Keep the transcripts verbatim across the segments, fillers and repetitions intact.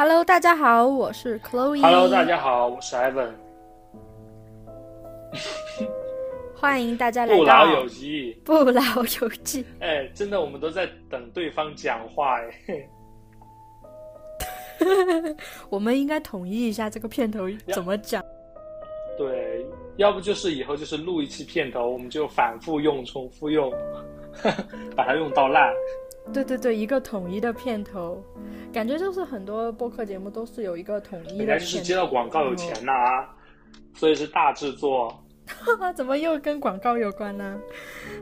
Hello， 大家好，我是 Chloe。Hello， 大家好，我是 Evan。欢迎大家来到不老有记。不老有记。哎，真的，我们都在等对方讲话哎。我们应该统一一下这个片头怎么讲。对，要不就是以后就是录一期片头，我们就反复用、重复用，把它用到烂。对对对，一个统一的片头，感觉就是很多播客节目都是有一个统一的片头。本来就是接到广告有钱呐、啊，所以是大制作。怎么又跟广告有关呢？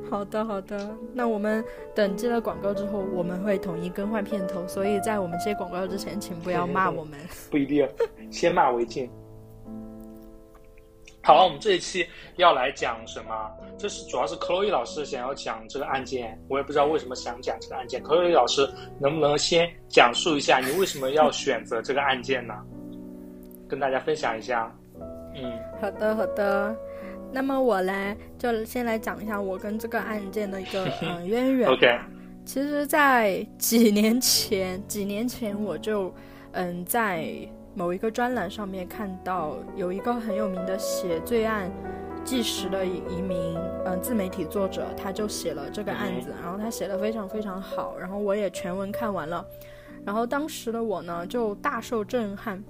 好的好的，那我们等接了广告之后，我们会统一更换片头，所以在我们接广告之前，请不要骂我们。不一定，先骂为敬。好，我们这一期要来讲什么？这是主要是 Chloe 老师想要讲这个案件，我也不知道为什么想讲这个案件。Chloe 老师能不能先讲述一下你为什么要选择这个案件呢？跟大家分享一下。嗯，好的好的。那么我来就先来讲一下我跟这个案件的一个嗯渊源。OK。其实，在几年前，几年前我就嗯在某一个专栏上面看到有一个很有名的写罪案纪实的一名嗯自媒体作者，他就写了这个案子，然后他写得非常非常好，然后我也全文看完了，然后当时的我呢就大受震撼。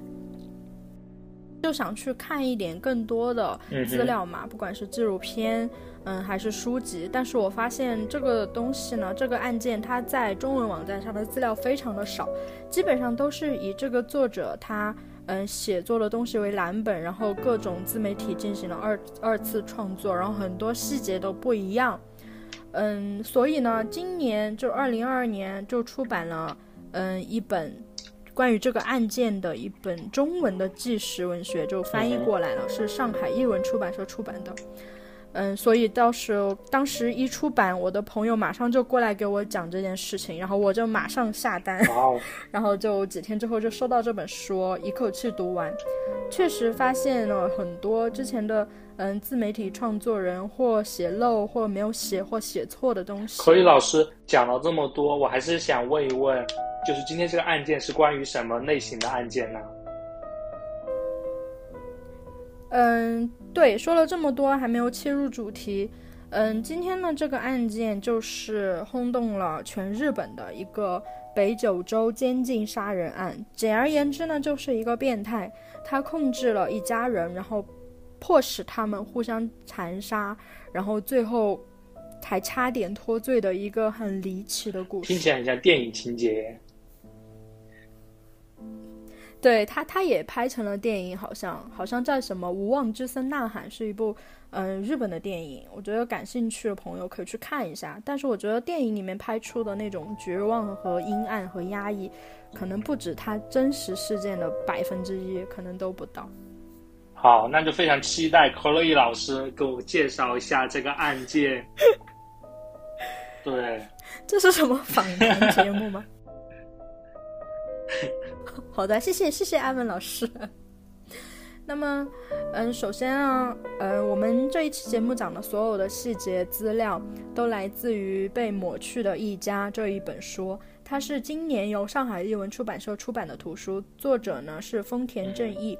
就想去看一点更多的资料嘛、嗯、不管是纪录片嗯，还是书籍，但是我发现这个东西呢，这个案件它在中文网站上的资料非常的少，基本上都是以这个作者他嗯写作的东西为蓝本，然后各种自媒体进行了二二次创作，然后很多细节都不一样。嗯，所以呢今年就二零二二年就出版了嗯一本关于这个案件的一本中文的纪实文学，就翻译过来了，是上海译文出版社出版的。嗯，所以到时候当时一出版，我的朋友马上就过来给我讲这件事情，然后我就马上下单， wow. 然后就几天之后就收到这本书，一口气读完，确实发现了很多之前的嗯自媒体创作人或写漏或没有写或写错的东西。可以，老师讲了这么多，我还是想问一问。就是今天这个案件是关于什么类型的案件呢？嗯，对，说了这么多还没有切入主题。嗯，今天呢这个案件就是轰动了全日本的一个北九州监禁杀人案。简而言之呢，就是一个变态，他控制了一家人，然后迫使他们互相残杀，然后最后还差点脱罪的一个很离奇的故事。听起来很像电影情节。对，他他也拍成了电影，好像好像在什么《无望之森呐喊》是一部嗯日本的电影，我觉得感兴趣的朋友可以去看一下。但是我觉得电影里面拍出的那种绝望和阴暗和压抑，可能不止他真实事件的百分之一，可能都不到。好，那就非常期待 Chloe 老师给我介绍一下这个案件。对，这是什么访谈节目吗？好的，谢谢谢谢艾文老师。那么嗯，首先啊呃，我们这一期节目讲的所有的细节资料都来自于《被抹去的一家》这一本书，它是今年由上海译文出版社出版的图书，作者呢是丰田正义，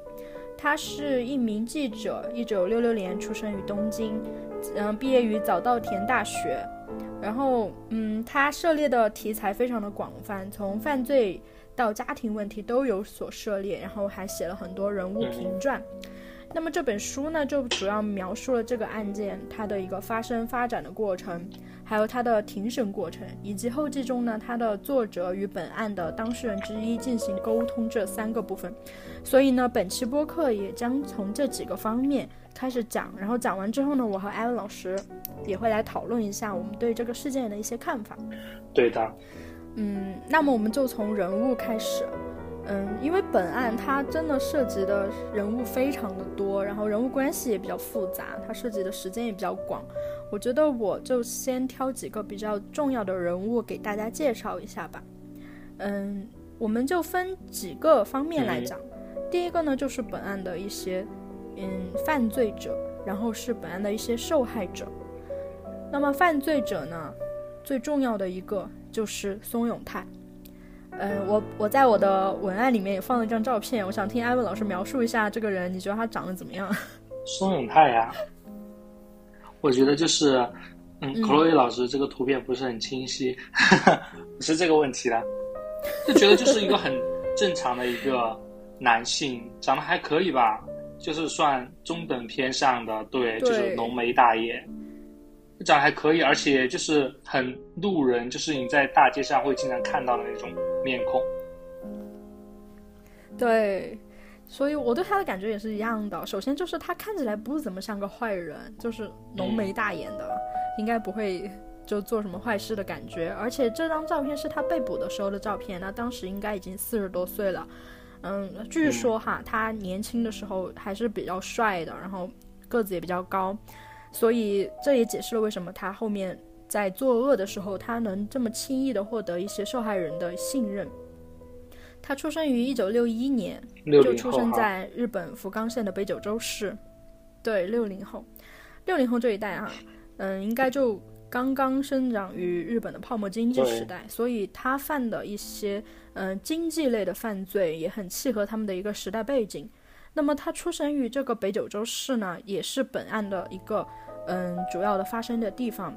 他是一名记者，一九六六年出生于东京，嗯、呃，毕业于早稻田大学。然后，嗯，他涉猎的题材非常的广泛，从犯罪到家庭问题都有所涉猎，然后还写了很多人物评传。那么这本书呢，就主要描述了这个案件它的一个发生发展的过程，还有它的庭审过程，以及后记中呢，它的作者与本案的当事人之一进行沟通这三个部分。所以呢，本期播客也将从这几个方面开始讲，然后讲完之后呢，我和艾文老师也会来讨论一下我们对这个事件的一些看法。对的。嗯，那么我们就从人物开始。嗯，因为本案它真的涉及的人物非常的多，然后人物关系也比较复杂，它涉及的时间也比较广，我觉得我就先挑几个比较重要的人物给大家介绍一下吧。嗯，我们就分几个方面来讲。嗯、第一个呢，就是本案的一些嗯犯罪者，然后是本案的一些受害者。那么犯罪者呢，最重要的一个就是松永泰。呃，我我在我的文案里面也放了一张照片，我想听艾文老师描述一下这个人，你觉得他长得怎么样？松永泰呀、啊，我觉得就是，嗯，克洛伊老师这个图片不是很清晰，不是这个问题啦，就觉得就是一个很正常的一个男性，长得还可以吧。就是算中等偏上的，对，对就是浓眉大眼，长得还可以，而且就是很路人，就是你在大街上会经常看到的那种面孔。对，所以我对他的感觉也是一样的。首先就是他看起来不怎么像个坏人，就是浓眉大眼的，嗯、应该不会就做什么坏事的感觉。而且这张照片是他被捕的时候的照片，那当时应该已经四十多岁了。嗯，据说哈，他年轻的时候还是比较帅的，然后个子也比较高，所以这也解释了为什么他后面在作恶的时候，他能这么轻易的获得一些受害人的信任。他出生于一九六一年，就出生在日本福冈县的北九州市。对，六零后，六零后这一代哈，嗯，应该就刚刚生长于日本的泡沫经济时代，所以他犯的一些嗯、呃、经济类的犯罪也很契合他们的一个时代背景。那么他出生于这个北九州市呢，也是本案的一个嗯主要的发生的地方。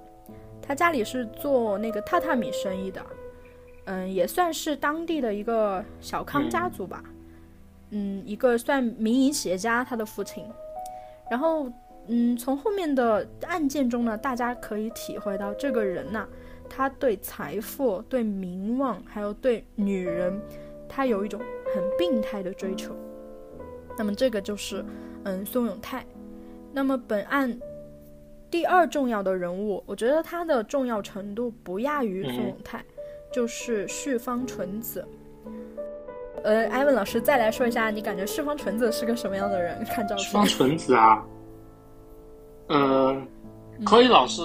他家里是做那个榻榻米生意的，嗯，也算是当地的一个小康家族吧，嗯，一个算民营企业家，他的父亲。然后嗯，从后面的案件中呢，大家可以体会到这个人呐、啊，他对财富、对名望，还有对女人，他有一种很病态的追求。那么这个就是嗯松永泰。那么本案第二重要的人物，我觉得他的重要程度不亚于松永泰，嗯、就是旭方纯子。呃，艾文老师再来说一下，你感觉旭方纯子是个什么样的人？看照片。旭方纯子啊。呃，柯以老师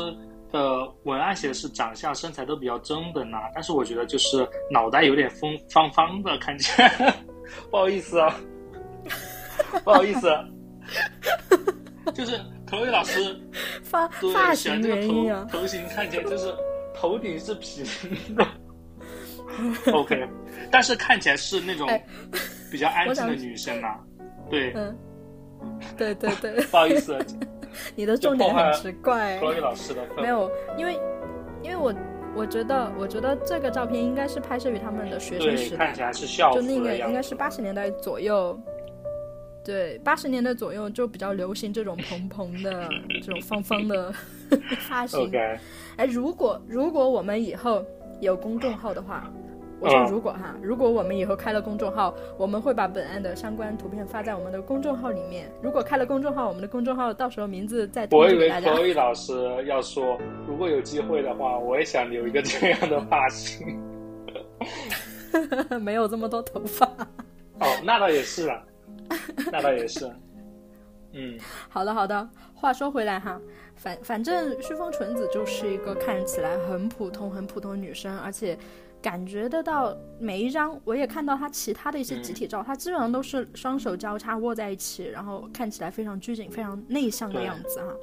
的文案写的是长相身材都比较中等啊，但是我觉得就是脑袋有点方方方的感觉，不好意思啊，不好意思、啊，就是柯以老师发发型原因啊，头型看起来就是头顶是平的，OK， 但是看起来是那种比较安静的女生啊，对，嗯、对对对，不好意思、啊。你的重点很奇怪，没有，因为因为我我觉得我觉得这个照片应该是拍摄于他们的学生时代，看起来是校服的样子，就那个应该是八十年代左右，对，八十年代左右就比较流行这种蓬蓬的这种方方的发型。Okay. 哎，如果如果我们以后有公众号的话，我说如果哈，如果我们以后开了公众号，我们会把本案的相关图片发在我们的公众号里面。如果开了公众号，我们的公众号到时候名字再通知给大家。我以为 Chloe 老师要说，如果有机会的话，我也想留一个这样的发型。没有这么多头发。哦，那倒也是了，那倒也是。嗯，好的好的。话说回来哈，反反正旭方纯子就是一个看起来很普通很普通的女生，而且。感觉得到每一张，我也看到他其他的一些集体照，他基本上都是双手交叉握在一起，然后看起来非常拘谨、非常内向的样子哈。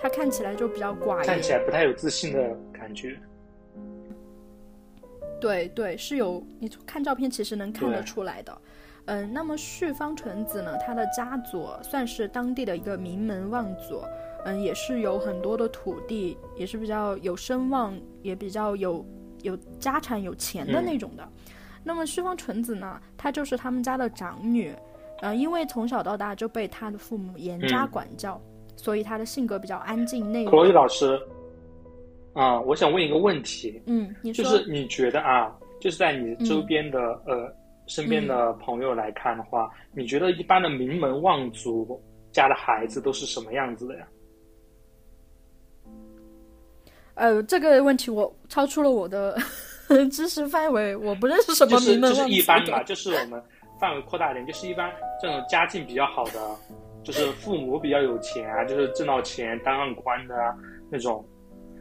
他看起来就比较寡言，看起来不太有自信的感觉。对对，是有，你看照片其实能看得出来的。嗯，那么旭方纯子呢，他的家族算是当地的一个名门望族，嗯，也是有很多的土地，也是比较有声望，也比较有。有家产有钱的那种的、嗯、那么旭方纯子呢，她就是他们家的长女、呃、因为从小到大就被她的父母严加管教、嗯、所以她的性格比较安静内敛。Chloe老师、呃、我想问一个问题，嗯，你说就是你觉得啊，就是在你周边的、嗯、呃身边的朋友来看的话、嗯、你觉得一般的名门望族家的孩子都是什么样子的呀？呃，这个问题我超出了我的呵呵知识范围，我不认识什么名门望族、就是。就是一般嘛，就是我们范围扩大一点，就是一般这种家境比较好的，就是父母比较有钱啊，就是挣到钱当上官的啊那种。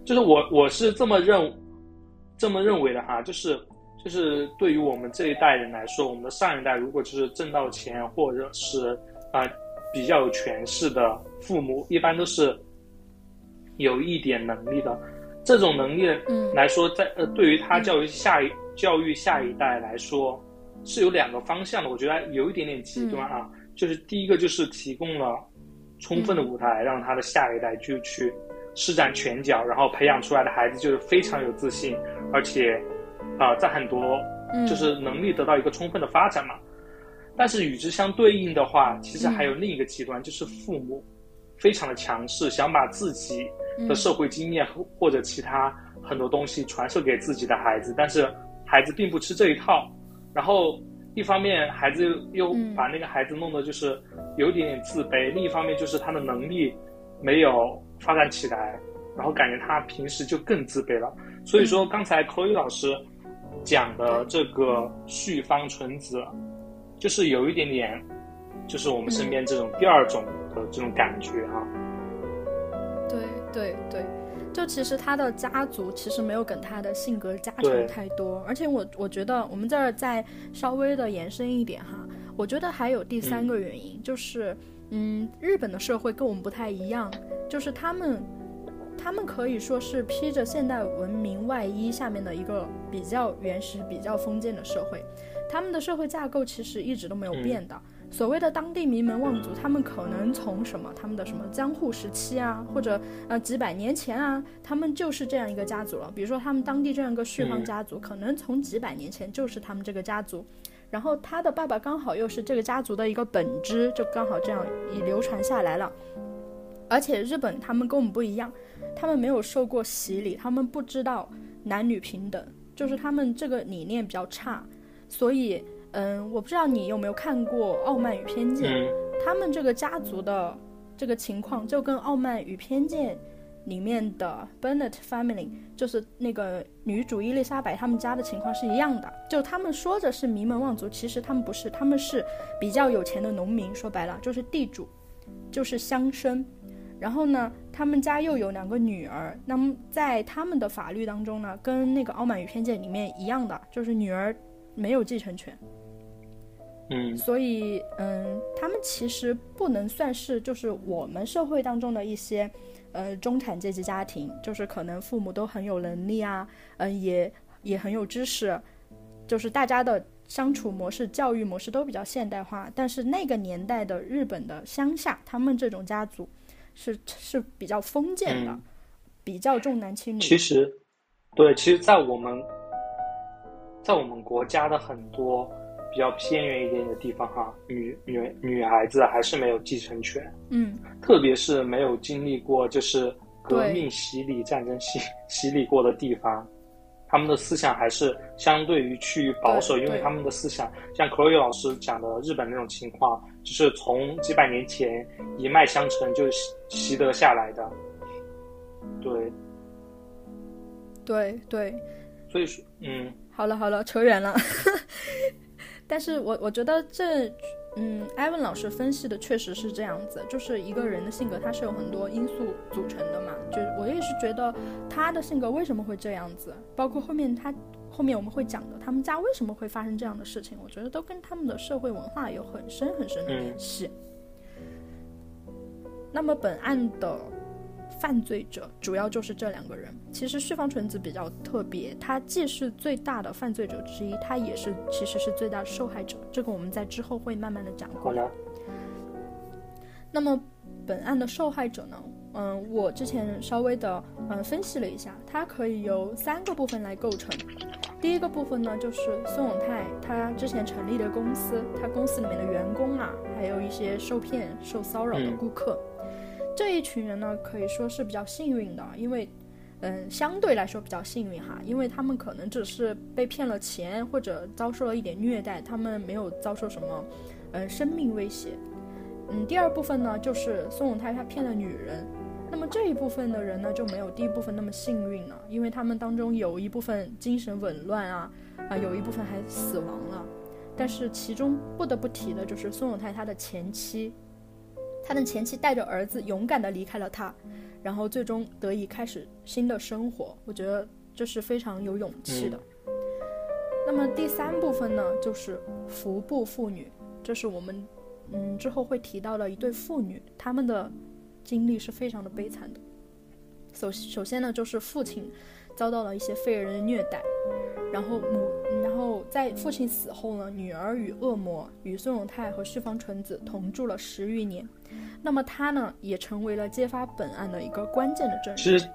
就是我我是这么认这么认为的哈，就是就是对于我们这一代人来说，我们的上一代如果就是挣到钱或者是啊、呃、比较有权势的父母，一般都是有一点能力的。这种能力来说，在呃，对于他教育下一教育下一代来说是有两个方向的，我觉得有一点点极端啊、嗯、就是第一个就是提供了充分的舞台、嗯、让他的下一代就去施展拳脚，然后培养出来的孩子就是非常有自信，而且啊、呃，在很多就是能力得到一个充分的发展嘛、嗯、但是与之相对应的话，其实还有另一个极端、嗯、就是父母非常的强势，想把自己的社会经验或者其他很多东西传授给自己的孩子，但是孩子并不吃这一套，然后一方面孩子又把那个孩子弄得就是有点点自卑、嗯、另一方面就是他的能力没有发展起来，然后感觉他平时就更自卑了。所以说刚才 Chloe 老师讲的这个续方纯子就是有一点点就是我们身边这种第二种的这种感觉啊。对对对，就其实他的家族其实没有跟他的性格加成太多，而且我我觉得我们这儿再稍微的延伸一点哈，我觉得还有第三个原因、嗯、就是嗯，日本的社会跟我们不太一样，就是他们他们可以说是披着现代文明外衣下面的一个比较原始比较封建的社会，他们的社会架构其实一直都没有变的、嗯，所谓的当地名门望族，他们可能从什么他们的什么江户时期啊，或者呃几百年前啊，他们就是这样一个家族了。比如说他们当地这样一个续方家族、嗯、可能从几百年前就是他们这个家族，然后他的爸爸刚好又是这个家族的一个本支，就刚好这样已流传下来了。而且日本他们跟我们不一样，他们没有受过洗礼，他们不知道男女平等，就是他们这个理念比较差。所以嗯，我不知道你有没有看过《傲慢与偏见》，他们这个家族的这个情况就跟《傲慢与偏见》里面的 Bennett Family， 就是那个女主伊丽莎白他们家的情况是一样的。就他们说着是名门望族，其实他们不是，他们是比较有钱的农民，说白了就是地主，就是乡绅。然后呢，他们家又有两个女儿，那么在他们的法律当中呢，跟那个《傲慢与偏见》里面一样的，就是女儿没有继承权。嗯，所以嗯，他们其实不能算是就是我们社会当中的一些呃中产阶级家庭，就是可能父母都很有能力啊，嗯、呃，也也很有知识，就是大家的相处模式、教育模式都比较现代化。但是那个年代的日本的乡下，他们这种家族是是比较封建的、嗯，比较重男轻女。其实，对，其实，在我们，在我们国家的很多比较偏远一点的地方哈，女女女孩子还是没有继承权，嗯，特别是没有经历过就是革命洗礼、战争洗洗礼过的地方，他们的思想还是相对于趋于保守，因为他们的思想像 Chloe 老师讲的日本那种情况，就是从几百年前一脉相承就习得下来的，对，对对，所以说，嗯，好了好了，扯远了。但是我我觉得这，嗯，艾文老师分析的确实是这样子，就是一个人的性格它是有很多因素组成的嘛，就我也是觉得他的性格为什么会这样子，包括后面他后面我们会讲的他们家为什么会发生这样的事情，我觉得都跟他们的社会文化有很深很深的联系、嗯、那么本案的犯罪者主要就是这两个人。其实续方纯子比较特别，他既是最大的犯罪者之一，他也是其实是最大的受害者，这个我们在之后会慢慢的讲过来。那么本案的受害者呢，嗯，我之前稍微的嗯分析了一下，它可以由三个部分来构成。第一个部分呢，就是孙永泰他之前成立的公司，他公司里面的员工啊，还有一些受骗受骚扰的顾客、嗯，这一群人呢，可以说是比较幸运的，因为，嗯，相对来说比较幸运哈，因为他们可能只是被骗了钱，或者遭受了一点虐待，他们没有遭受什么，嗯，生命威胁。嗯，第二部分呢，就是孙永泰他骗了女人，那么这一部分的人呢，就没有第一部分那么幸运了，因为他们当中有一部分精神紊乱啊，啊，有一部分还死亡了。但是其中不得不提的就是孙永泰他的前妻。他的前妻带着儿子勇敢地离开了他，然后最终得以开始新的生活，我觉得这是非常有勇气的、嗯、那么第三部分呢，就是服部妇女，这是我们嗯之后会提到的一对妇女，她们的经历是非常的悲惨的。首首先呢，就是父亲遭到了一些非人虐待，然后母在父亲死后呢，女儿与恶魔与孙永泰和旭房纯子同住了十余年，那么他呢也成为了揭发本案的一个关键的证据。其实，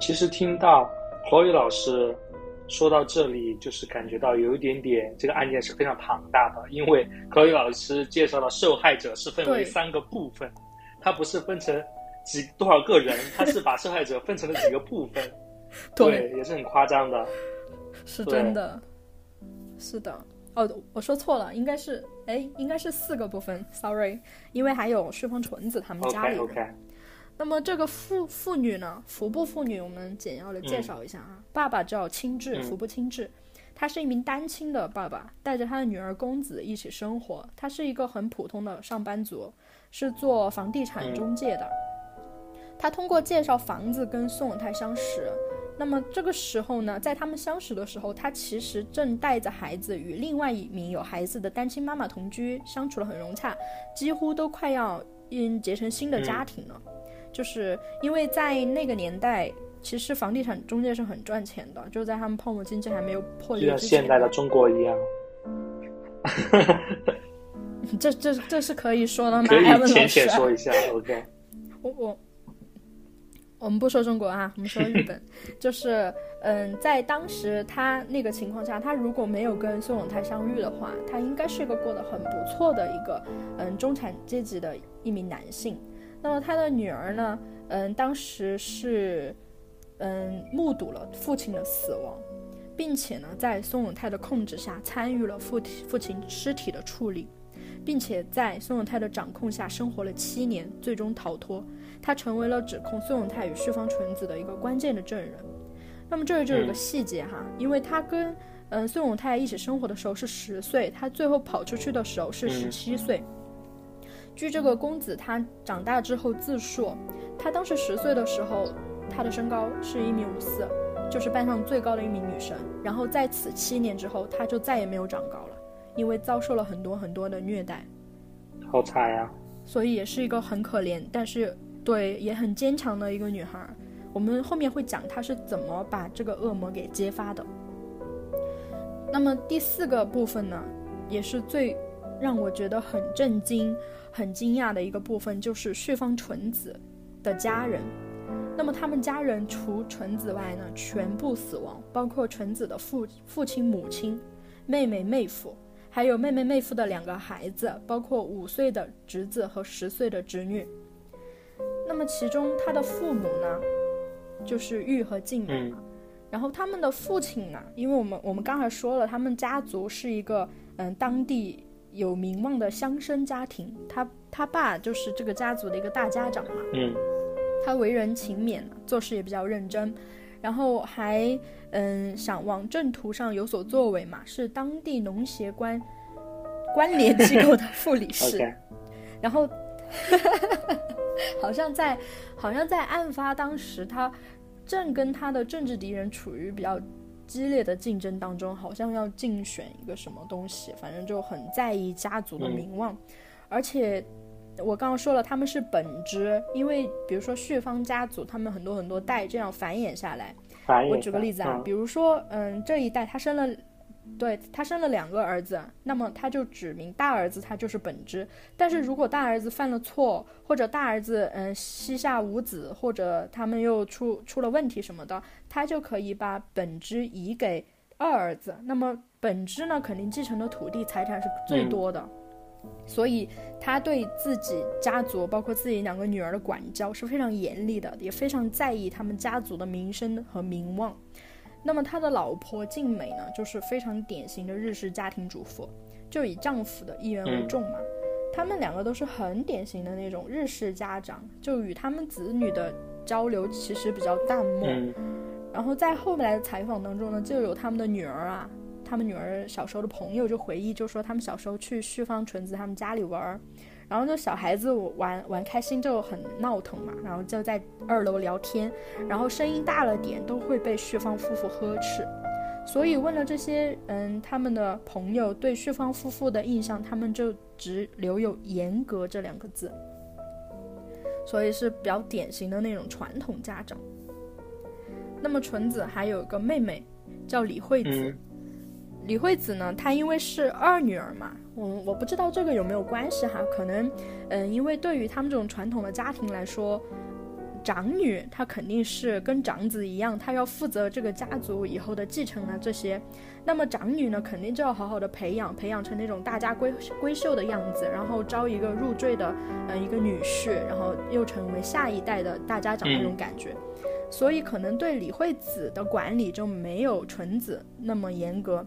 其实听到侯宇老师说到这里，就是感觉到有一点点这个案件是非常庞大的，因为侯宇老师介绍了受害者是分为三个部分，他不是分成几多少个人，他是把受害者分成了几个部分。对, 对，也是很夸张的，是真的，是的。哦，我说错了，应该是哎，应该是四个部分 ，sorry， 因为还有旭方纯子他们家里人。Okay, okay. 那么这个妇妇女呢，服部妇女，我们简要的介绍一下啊。嗯、爸爸叫清志，服部清志、嗯，他是一名单亲的爸爸，带着他的女儿公子一起生活。他是一个很普通的上班族，是做房地产中介的。嗯、他通过介绍房子跟宋永泰相识。那么这个时候呢，在他们相识的时候，他其实正带着孩子与另外一名有孩子的单亲妈妈同居，相处得很融洽，几乎都快要结成新的家庭了。嗯、就是因为在那个年代，其实房地产中介是很赚钱的，就在他们泡沫经济还没有破裂之前，就像现在的中国一样。这, 这, 这是可以说的吗？可以浅浅说一下。OK， 我我。我们不说中国啊，我们说日本。就是嗯，在当时他那个情况下，他如果没有跟孙永泰相遇的话，他应该是一个过得很不错的一个嗯中产阶级的一名男性。那么他的女儿呢，嗯，当时是嗯目睹了父亲的死亡，并且呢在孙永泰的控制下参与了父父亲尸体的处理，并且在孙永泰的掌控下生活了七年，最终逃脱。他成为了指控孙永泰与旭方纯子的一个关键的证人。那么这就有个细节哈，因为他跟、呃、孙永泰一起生活的时候是十岁，他最后跑出去的时候是十七岁。据这个公子他长大之后自述，他当时十岁的时候，他的身高是一米五四，就是班上最高的一名女生。然后在此七年之后，他就再也没有长高了。因为遭受了很多很多的虐待，好惨呀！所以也是一个很可怜，但是对也很坚强的一个女孩。我们后面会讲她是怎么把这个恶魔给揭发的。那么第四个部分呢，也是最让我觉得很震惊、很惊讶的一个部分，就是旭方纯子的家人。那么他们家人除纯子外呢，全部死亡，包括纯子的父父亲、母亲、妹妹、妹夫。还有妹妹妹夫的两个孩子，包括五岁的侄子和十岁的侄女。那么其中他的父母呢，就是誉和静美嘛。然后他们的父亲呢，因为我们我们刚才说了，他们家族是一个嗯当地有名望的乡绅家庭，他他爸就是这个家族的一个大家长嘛。嗯，他为人勤勉，做事也比较认真。然后还嗯想往正途上有所作为嘛，是当地农协官关联机构的副理事。okay. 然后好像在好像在案发当时，他正跟他的政治敌人处于比较激烈的竞争当中，好像要竞选一个什么东西，反正就很在意家族的名望。嗯、而且我刚刚说了，他们是本支，因为比如说旭方家族，他们很多很多代这样繁衍下来。下我举个例子啊，嗯、比如说，嗯，这一代他生了，对他生了两个儿子，那么他就指明大儿子他就是本支。但是如果大儿子犯了错，或者大儿子嗯膝下无子，或者他们又出出了问题什么的，他就可以把本支移给二儿子。那么本支呢，肯定继承的土地财产是最多的。嗯，所以他对自己家族包括自己两个女儿的管教是非常严厉的，也非常在意他们家族的名声和名望。那么他的老婆静美呢，就是非常典型的日式家庭主妇，就以丈夫的意愿为重嘛。他们两个都是很典型的那种日式家长，就与他们子女的交流其实比较淡漠。然后在后来的采访当中呢，就有他们的女儿啊，他们女儿小时候的朋友就回忆，就说他们小时候去旭方纯子他们家里玩，然后就小孩子玩玩开心就很闹腾嘛，然后就在二楼聊天，然后声音大了点都会被旭方夫妇呵斥。所以问了这些嗯他们的朋友对旭方夫妇的印象，他们就只留有严格这两个字。所以是比较典型的那种传统家长。那么纯子还有一个妹妹叫李惠子。嗯，李惠子呢，她因为是二女儿嘛，嗯，我不知道这个有没有关系哈，可能嗯，因为对于他们这种传统的家庭来说，长女她肯定是跟长子一样，她要负责这个家族以后的继承啊这些，那么长女呢肯定就要好好的培养培养成那种大家闺闺秀的样子，然后招一个入赘的呃一个女婿，然后又成为下一代的大家长那种感觉、嗯、所以可能对李惠子的管理就没有纯子那么严格，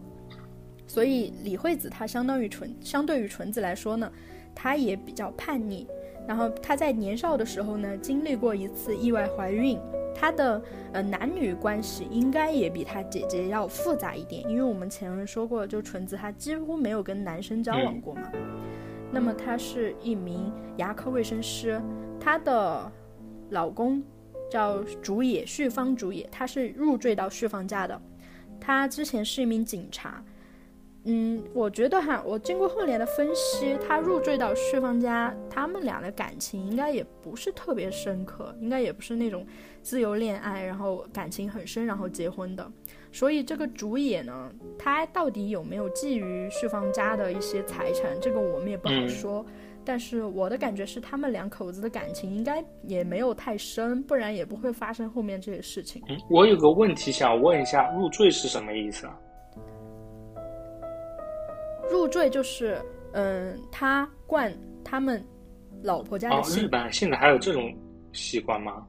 所以李惠子她相当于纯相对于纯子来说呢，她也比较叛逆，然后她在年少的时候呢，经历过一次意外怀孕，她的呃男女关系应该也比她姐姐要复杂一点，因为我们前面说过，就纯子她几乎没有跟男生交往过嘛。那么她是一名牙科卫生师，她的老公叫竹野，绪方竹野，她是入赘到绪方家的，她之前是一名警察。嗯，我觉得哈，我经过后来的分析，他入赘到绪方家，他们俩的感情应该也不是特别深刻，应该也不是那种自由恋爱，然后感情很深，然后结婚的。所以这个竹野呢，他到底有没有觊觎绪方家的一些财产，这个我们也不好说。嗯、但是我的感觉是，他们两口子的感情应该也没有太深，不然也不会发生后面这些事情。嗯、我有个问题想问一下，入赘是什么意思啊？入赘就是，嗯，他冠他们老婆家的姓。哦，日本现在还有这种习惯吗？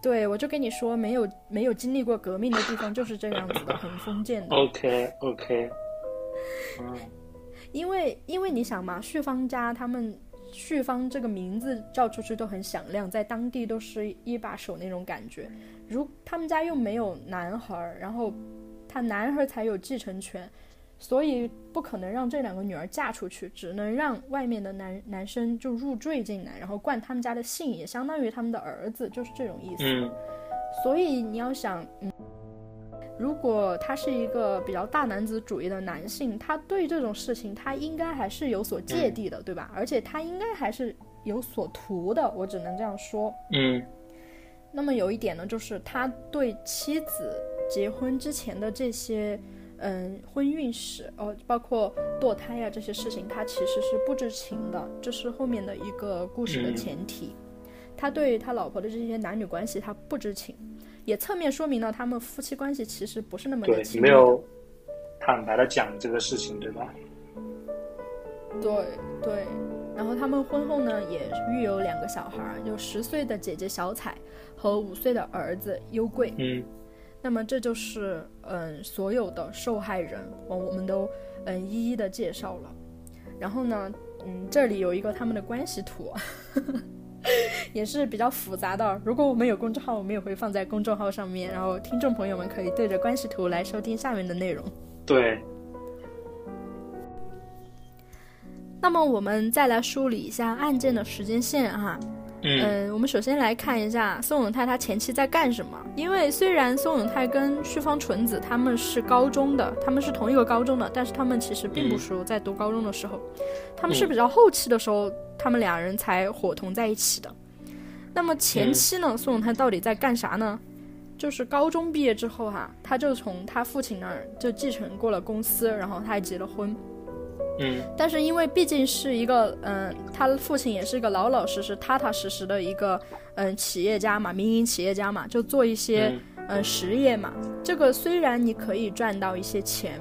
对，我就跟你说，没有没有经历过革命的地方就是这样子的，很封建的。OK OK。因为因为你想嘛，绪方家他们绪方这个名字叫出去都很响亮，在当地都是一把手那种感觉。如他们家又没有男孩，然后。他男孩才有继承权，所以不可能让这两个女儿嫁出去，只能让外面的 男, 男生就入赘进来，然后冠他们家的姓，也相当于他们的儿子，就是这种意思、嗯、所以你要想、嗯、如果他是一个比较大男子主义的男性，他对这种事情他应该还是有所芥蒂的、嗯、对吧，而且他应该还是有所图的，我只能这样说。嗯，那么有一点呢，就是他对妻子结婚之前的这些嗯，婚孕史、哦、包括堕胎啊这些事情，他其实是不知情的，这是后面的一个故事的前提、嗯、他对他老婆的这些男女关系他不知情，也侧面说明了他们夫妻关系其实不是那么的亲密的，对，没有坦白的讲这个事情，对吧？对对，然后他们婚后呢也育有两个小孩，有十岁的姐姐小彩和五岁的儿子优贵。嗯，那么这就是嗯所有的受害人，我们都嗯一一的介绍了。然后呢，嗯，这里有一个他们的关系图，呵呵，也是比较复杂的。如果我们有公众号，我们也会放在公众号上面，然后听众朋友们可以对着关系图来收听下面的内容。对。那么我们再来梳理一下案件的时间线哈。嗯，我们首先来看一下宋永泰他前期在干什么。因为虽然宋永泰跟绪方纯子他们是高中的，他们是同一个高中的，但是他们其实并不熟，在读高中的时候，他们是比较后期的时候，他们两人才伙同在一起的。那么前期呢，宋永泰到底在干啥呢？就是高中毕业之后哈、啊，他就从他父亲那儿就继承过了公司，然后他还结了婚。嗯，但是因为毕竟是一个嗯，他父亲也是一个老老实实踏踏实实的一个嗯企业家嘛，民营企业家嘛，就做一些 嗯, 嗯实业嘛，这个虽然你可以赚到一些钱，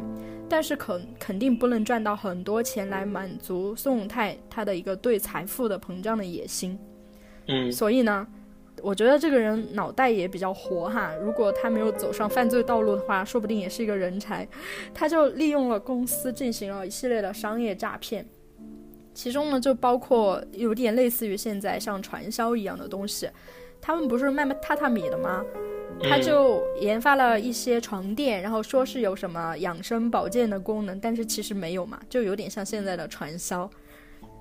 但是可肯定不能赚到很多钱来满足宋永泰他的一个对财富的膨胀的野心。嗯，所以呢我觉得这个人脑袋也比较活哈，如果他没有走上犯罪道路的话，说不定也是一个人才。他就利用了公司进行了一系列的商业诈骗，其中呢就包括有点类似于现在像传销一样的东西，他们不是卖榻榻米的吗？他就研发了一些床垫，然后说是有什么养生保健的功能，但是其实没有嘛，就有点像现在的传销。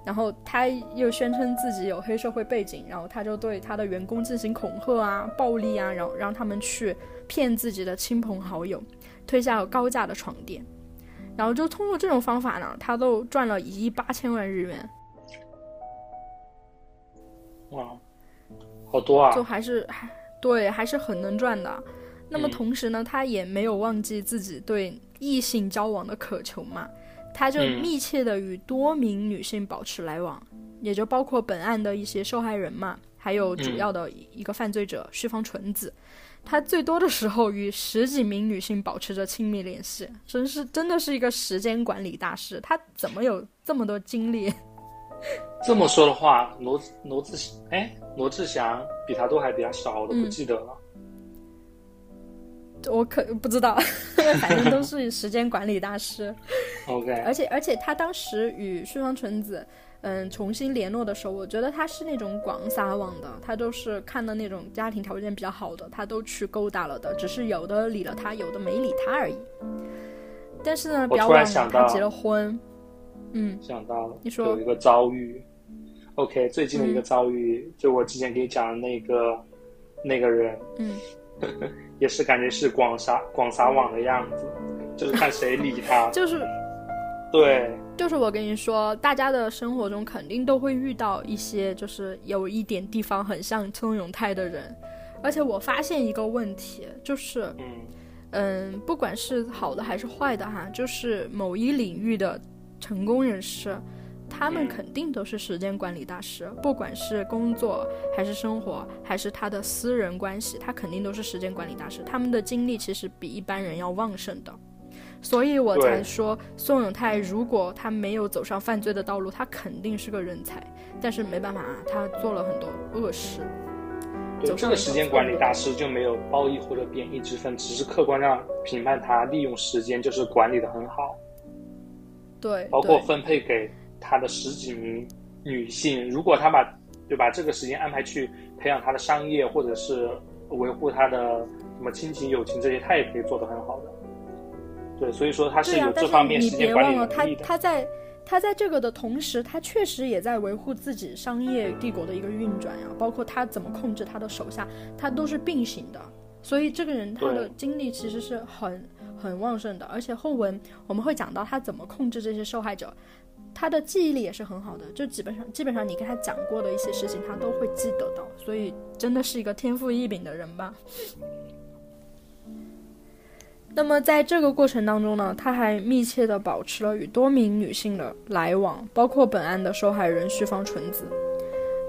然后他又宣称自己有黑社会背景，然后他就对他的员工进行恐吓啊、暴力啊，然后让他们去骗自己的亲朋好友，推销高价的床垫，然后就通过这种方法呢，他都赚了一亿八千万日元。哇，好多啊！就还是对，还是很能赚的。那么同时呢，他也没有忘记自己对异性交往的渴求嘛，他就密切的与多名女性保持来往，也就包括本案的一些受害人嘛，还有主要的一个犯罪者旭方纯子，他最多的时候与十几名女性保持着亲密联系，真是真的是一个时间管理大师，他怎么有这么多精力？这么说的话，罗罗志哎罗志祥比他都还比较少，我都不记得了。嗯、我可不知道，反正都是时间管理大师。OK， 而且而且他当时与旭方纯子。嗯，重新联络的时候，我觉得他是那种广撒网的，他都是看到那种家庭条件比较好的，他都去勾搭了的，只是有的理了他，有的没理他而已。但是呢，不要忘了他结了婚。嗯，想到了，你说有一个遭遇 ，OK， 最近的一个遭遇，嗯、就我之前给你讲的那个那个人，嗯，也是感觉是广撒广撒网的样子，就是看谁理他，就是对。就是我跟你说，大家的生活中肯定都会遇到一些就是有一点地方很像崔永泰的人，而且我发现一个问题，就是嗯，不管是好的还是坏的哈，就是某一领域的成功人士，他们肯定都是时间管理大师，不管是工作还是生活还是他的私人关系，他肯定都是时间管理大师，他们的精力其实比一般人要旺盛的，所以我才说宋永泰如果他没有走上犯罪的道路，他肯定是个人才，但是没办法啊，他做了很多恶事。对，这个时间管理大师就没有褒义或者贬义之分，只是客观上评判他利用时间就是管理的很好。对，包括分配给他的十几名女性，如果他把对吧这个时间安排去培养他的商业，或者是维护他的什么亲情友情，这些他也可以做得很好的。对，所以说他是有这方面时间管理能力的。对啊，但是你别忘了他，他在他在这个的同时，他确实也在维护自己商业帝国的一个运转呀、啊，包括他怎么控制他的手下，他都是并行的。所以这个人他的精力其实是很很旺盛的，而且后文我们会讲到他怎么控制这些受害者，他的记忆力也是很好的，就基本上基本上你跟他讲过的一些事情，他都会记得到。所以真的是一个天赋异禀的人吧。那么在这个过程当中呢，他还密切的保持了与多名女性的来往，包括本案的受害人旭方纯子。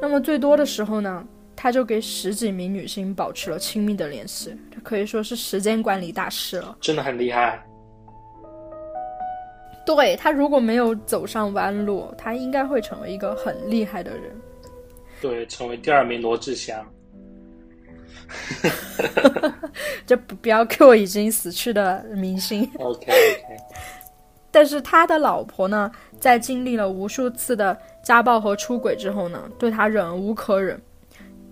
那么最多的时候呢，他就给十几名女性保持了亲密的联系，他可以说是时间管理大师了，真的很厉害。对，他如果没有走上弯路，他应该会成为一个很厉害的人。对，成为第二名罗志祥。就不要给我已经死去的明星。okay, okay. 但是他的老婆呢，在经历了无数次的家暴和出轨之后呢，对他忍无可忍，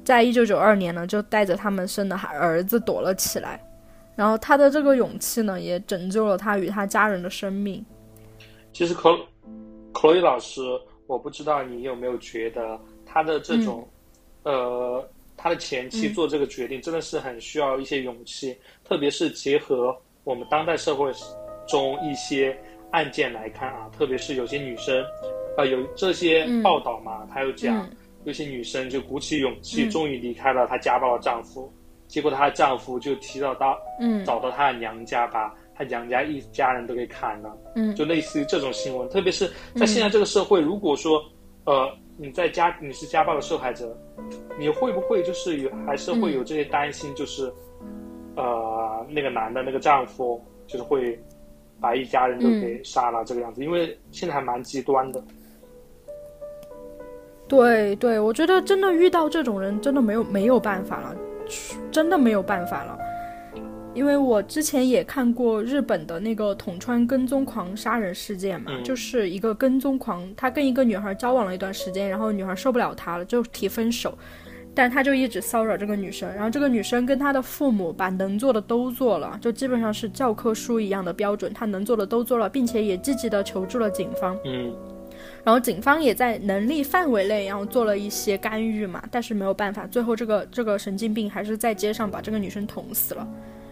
在一九九二年呢，就带着他们生的儿子躲了起来，然后他的这个勇气呢，也拯救了他与他家人的生命。其实 Chloe 老师，我不知道你有没有觉得他的这种、嗯、呃他的前妻做这个决定真的是很需要一些勇气、嗯、特别是结合我们当代社会中一些案件来看啊，特别是有些女生呃，有这些报道嘛，他、嗯、有讲、嗯、有些女生就鼓起勇气、嗯、终于离开了她家暴的丈夫，结果她的丈夫就提到到、嗯、找到她的娘家，把她娘家一家人都给砍了、嗯、就类似于这种新闻，特别是在现在这个社会、嗯、如果说呃你在家你是家暴的受害者，你会不会就是有还是会有这些担心，就是、嗯、呃那个男的那个丈夫就是会把一家人都给杀了这个样子、嗯、因为现在还蛮极端的。对对，我觉得真的遇到这种人真的没有没有办法了，真的没有办法了。因为我之前也看过日本的那个统川跟踪狂杀人事件嘛、嗯、就是一个跟踪狂，他跟一个女孩交往了一段时间，然后女孩受不了他了，就提分手，但他就一直骚扰这个女生，然后这个女生跟他的父母把能做的都做了，就基本上是教科书一样的标准，他能做的都做了，并且也积极的求助了警方。嗯，然后警方也在能力范围内然后做了一些干预嘛，但是没有办法，最后这个这个神经病还是在街上把这个女生捅死了。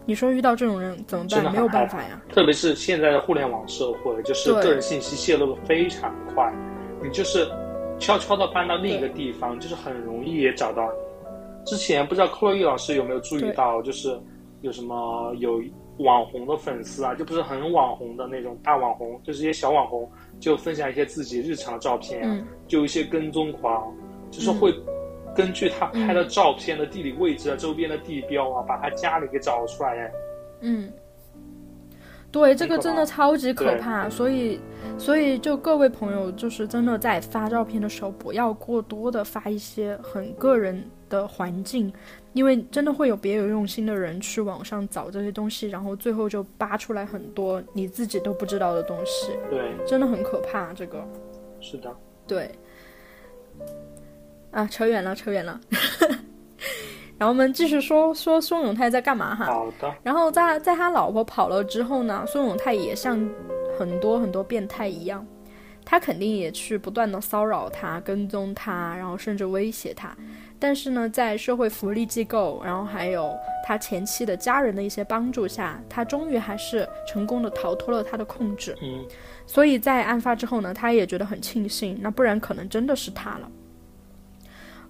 你说遇到这种人怎么办？没有办法呀。特别是现在的互联网社会，就是个人信息泄露的非常快，你就是悄悄地搬到另一个地方，就是很容易也找到你。之前不知道Chloe老师有没有注意到，就是有什么有网红的粉丝啊，就不是很网红的那种大网红，就是一些小网红，就分享一些自己日常的照片、啊嗯、就一些跟踪狂，就是会根据他拍的照片的地理位置啊、嗯、周边的地标啊，把他家里给找出来。嗯，对，这个真的超级可怕。所以所以就各位朋友，就是真的在发照片的时候不要过多的发一些很个人的环境，因为真的会有别有用心的人去网上找这些东西，然后最后就扒出来很多你自己都不知道的东西。对，真的很可怕，这个是的。对啊，扯远了扯远了然后我们继续说说宋永泰在干嘛哈。好的。然后在在他老婆跑了之后呢，宋永泰也像很多很多变态一样，他肯定也去不断的骚扰他，跟踪他，然后甚至威胁他。但是呢，在社会福利机构，然后还有他前妻的家人的一些帮助下，他终于还是成功的逃脱了他的控制。嗯。所以在案发之后呢，他也觉得很庆幸，那不然可能真的是他了。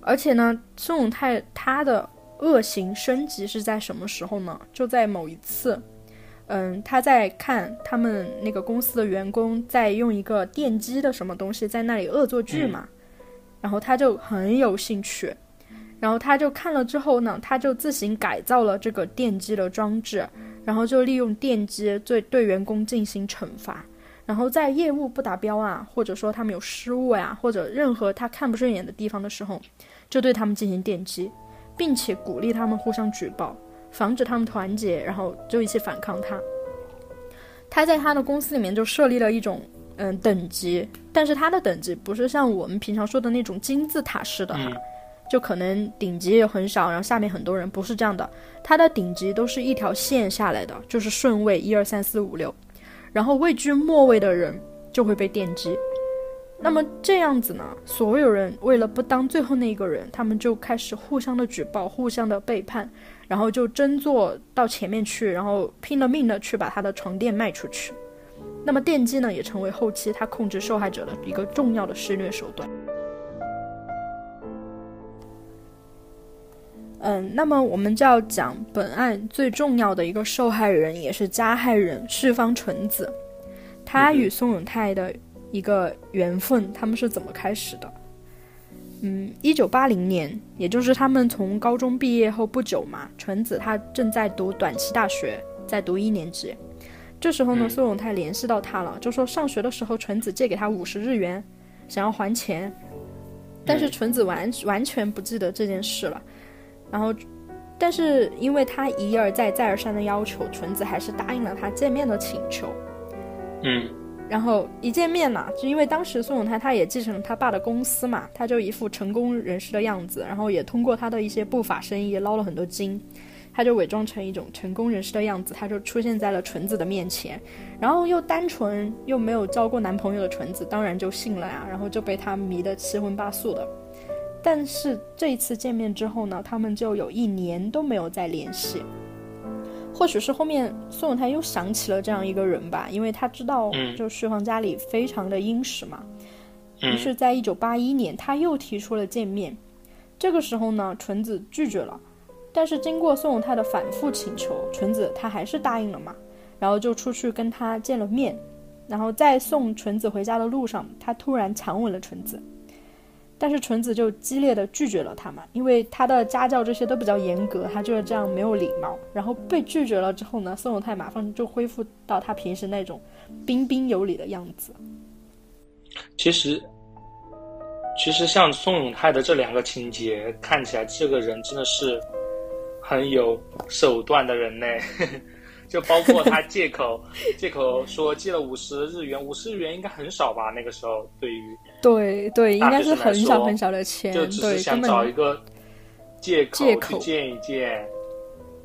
而且呢，宋永泰他的恶行升级是在什么时候呢？就在某一次，嗯，他在看他们那个公司的员工在用一个电机的什么东西在那里恶作剧嘛，然后他就很有兴趣，然后他就看了之后呢，他就自行改造了这个电机的装置，然后就利用电机对对员工进行惩罚。然后在业务不达标啊，或者说他们有失误呀、啊，或者任何他看不顺眼的地方的时候，就对他们进行电击，并且鼓励他们互相举报，防止他们团结，然后就一起反抗他。他在他的公司里面就设立了一种嗯等级，但是他的等级不是像我们平常说的那种金字塔式的哈，就可能顶级也很少，然后下面很多人，不是这样的。他的顶级都是一条线下来的，就是顺位一二三四五六。然后位居末位的人就会被电击。那么这样子呢，所有人为了不当最后那个人，他们就开始互相的举报，互相的背叛，然后就争做到前面去，然后拼了命的去把他的床垫卖出去。那么电击呢，也成为后期他控制受害者的一个重要的施虐手段。嗯，那么我们就要讲本案最重要的一个受害人，也是加害人旭方纯子，他与宋永泰的一个缘分，他们是怎么开始的？嗯，一九八零年，也就是他们从高中毕业后不久嘛，纯子他正在读短期大学，在读一年级。这时候呢，宋永泰联系到他了，就说上学的时候纯子借给他五十日元，想要还钱，但是纯子完完全不记得这件事了。然后但是因为他一而再再而三的要求，纯子还是答应了他见面的请求。嗯，然后一见面呢、啊，就因为当时宋永泰他也继承了他爸的公司嘛，他就一副成功人士的样子，然后也通过他的一些不法生意捞了很多金，他就伪装成一种成功人士的样子，他就出现在了纯子的面前。然后又单纯又没有交过男朋友的纯子当然就信了呀、啊，然后就被他迷得七荤八素的。但是这一次见面之后呢，他们就有一年都没有再联系。或许是后面宋永泰又想起了这样一个人吧，因为他知道就旭方家里非常的殷实嘛，于是在一九八一年他又提出了见面。这个时候呢，纯子拒绝了，但是经过宋永泰的反复请求，纯子他还是答应了嘛，然后就出去跟他见了面。然后在送纯子回家的路上，他突然强吻了纯子，但是纯子就激烈的拒绝了他嘛，因为他的家教这些都比较严格，他就是这样没有礼貌。然后被拒绝了之后呢，宋永泰马上就恢复到他平时那种彬彬有礼的样子。其实其实像宋永泰的这两个情节看起来，这个人真的是很有手段的人呢就包括他借口借口说借了五十日元，五十日元应该很少吧，那个时候对于对对应该是很少很少的钱，就只是想找一个借口去见一见。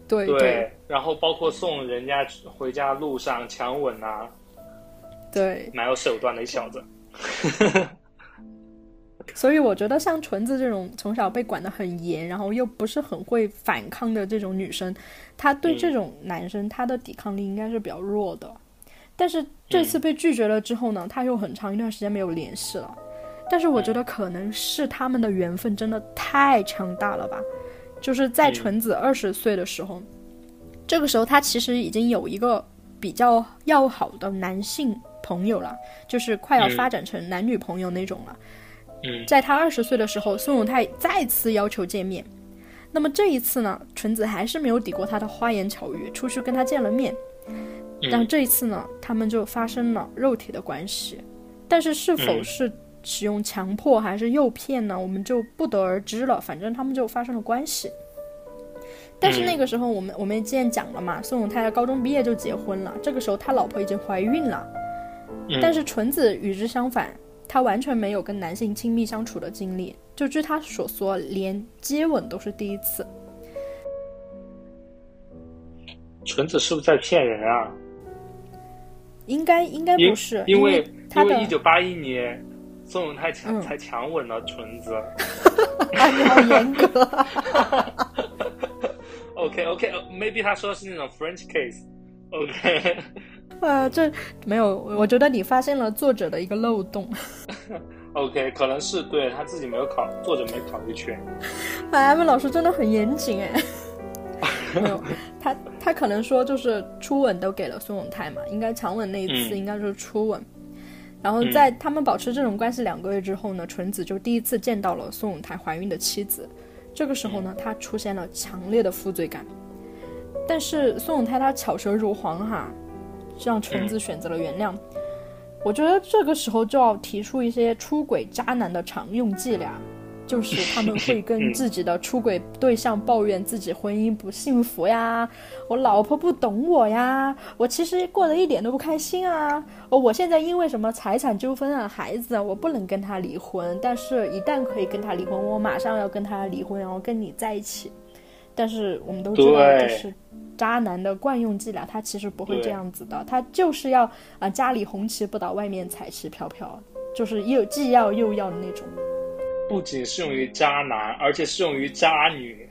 对 对, 对，然后包括送人家回家路上强吻啊，对，蛮有手段的一小子所以我觉得像纯子这种从小被管得很严，然后又不是很会反抗的这种女生，她对这种男生、嗯、她的抵抗力应该是比较弱的。但是这次被拒绝了之后呢，她又很长一段时间没有联系了。但是我觉得可能是他们的缘分真的太强大了吧，就是在纯子二十岁的时候、嗯、这个时候他其实已经有一个比较要好的男性朋友了，就是快要发展成男女朋友那种了。在他二十岁的时候，孙永泰再次要求见面。那么这一次呢，纯子还是没有抵过他的花言巧语，出去跟他见了面。然后这一次呢，他们就发生了肉体的关系，但是是否是使用强迫还是诱骗呢，我们就不得而知了。反正他们就发生了关系。但是那个时候我们我们之前讲了嘛，孙永泰高中毕业就结婚了，这个时候他老婆已经怀孕了。但是纯子与之相反，他完全没有跟男性亲密相处的经历，就据他所说连接吻都是第一次。纯子是不是在骗人啊？应该应该不是，因为因为一九八一年宋永泰强、嗯、才强吻了纯子。啊，你好严格。OK OK， maybe 他说的是那种 French kiss。OK。啊，这没有，我觉得你发现了作者的一个漏洞。OK， 可能是对他自己没有考，作者没考虑全。艾文老师真的很严谨哎。没有，他他可能说就是初吻都给了孙永泰嘛，应该强吻那一次应该就是初吻。嗯、然后在他们保持这种关系两个月之后呢，纯子就第一次见到了孙永泰怀孕的妻子。这个时候呢，他出现了强烈的负罪感。但是孙永泰他巧舌如簧哈，让纯子选择了原谅。我觉得这个时候就要提出一些出轨渣男的常用伎俩，就是他们会跟自己的出轨对象抱怨自己婚姻不幸福呀，我老婆不懂我呀，我其实过得一点都不开心啊，我现在因为什么财产纠纷啊，孩子啊，我不能跟他离婚，但是一旦可以跟他离婚，我马上要跟他离婚，然后跟你在一起。但是我们都知道这是渣男的惯用伎俩，他其实不会这样子的，他就是要、呃、家里红旗不倒，外面彩旗飘飘，就是又既要又要的那种。不仅适用于渣男，而且适用于渣女。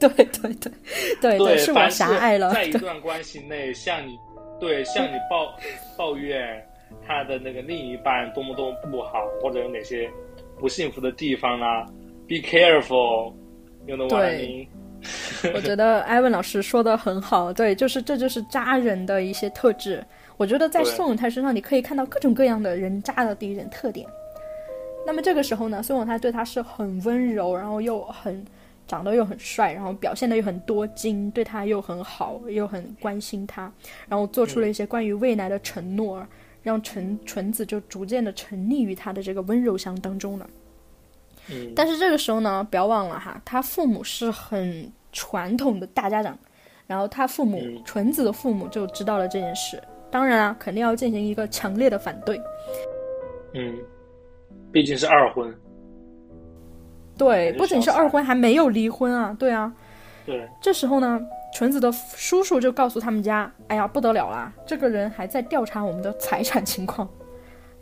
对对对对 对, 对，是我狭隘了。在一段关系内向你对向你抱抱怨他的那个另一半多么多么不好，或者有哪些不幸福的地方啦、啊、be careful， you know what I mean。我觉得艾文老师说的很好，对，就是这就是渣人的一些特质。我觉得在宋永泰身上你可以看到各种各样的人渣的第一点特点。那么这个时候呢，孙永泰对他是很温柔，然后又很长得又很帅，然后表现的又很多金，对他又很好，又很关心他，然后做出了一些关于未来的承诺、嗯、让纯纯子就逐渐的沉溺于他的这个温柔乡当中了。但是这个时候呢，不要忘了哈，他父母是很传统的大家长，然后他父母、嗯、纯子的父母就知道了这件事，当然啊肯定要进行一个强烈的反对。嗯，毕竟是二婚。对，不仅是二婚还没有离婚啊。对啊，对。这时候呢，纯子的叔叔就告诉他们家，哎呀不得了啦，这个人还在调查我们的财产情况，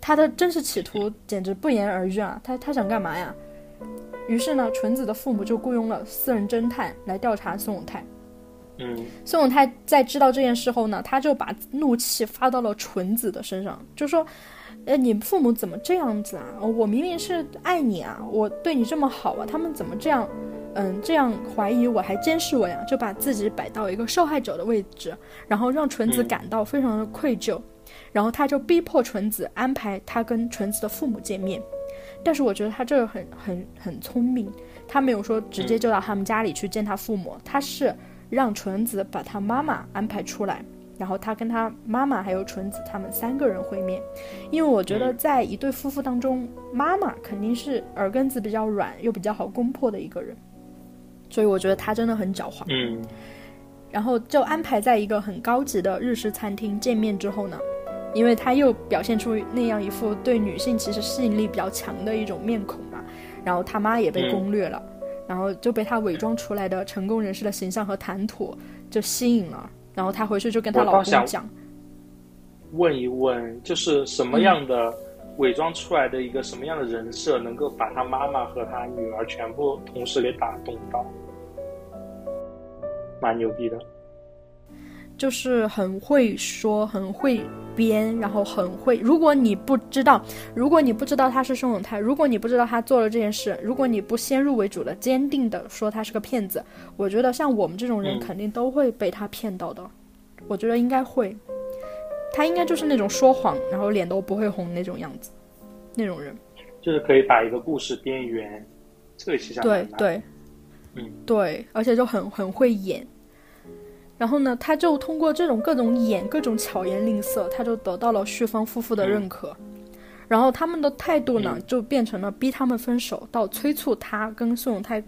他的真实企图简直不言而喻啊，他他想干嘛呀。于是呢，纯子的父母就雇佣了私人侦探来调查孙永泰。嗯，孙永泰在知道这件事后呢，他就把怒气发到了纯子的身上，就说呃，你父母怎么这样子啊，我明明是爱你啊，我对你这么好啊，他们怎么这样嗯，这样怀疑我还监视我呀，就把自己摆到一个受害者的位置，然后让纯子感到非常的愧疚、嗯、然后他就逼迫纯子安排他跟纯子的父母见面。但是我觉得他这个很很很聪明，他没有说直接就到他们家里去见他父母、嗯、他是让纯子把他妈妈安排出来，然后他跟他妈妈还有纯子他们三个人会面。因为我觉得在一对夫妇当中、嗯、妈妈肯定是耳根子比较软又比较好攻破的一个人，所以我觉得他真的很狡猾。嗯，然后就安排在一个很高级的日式餐厅见面之后呢，因为他又表现出那样一副对女性其实吸引力比较强的一种面孔嘛，然后他妈也被攻略了、嗯、然后就被他伪装出来的成功人士的形象和谈吐就吸引了，然后她回去就跟她老公讲。问一问，就是什么样的伪装出来的一个什么样的人设能够把她妈妈和她女儿全部同时给打动到，蛮牛逼的。就是很会说，很会编，然后很会，如果你不知道如果你不知道他是凶手态，如果你不知道他做了这件事，如果你不先入为主的坚定的说他是个骗子，我觉得像我们这种人肯定都会被他骗到的，我觉得应该会，他应该就是那种说谎然后脸都不会红那种样子，那种人就是可以把一个故事边缘测试下来，对对，嗯对，而且就很很会演，然后呢他就通过这种各种演各种巧言令色，他就得到了旭芳夫妇的认可、嗯、然后他们的态度呢、嗯、就变成了逼他们分手到催促他跟宋永泰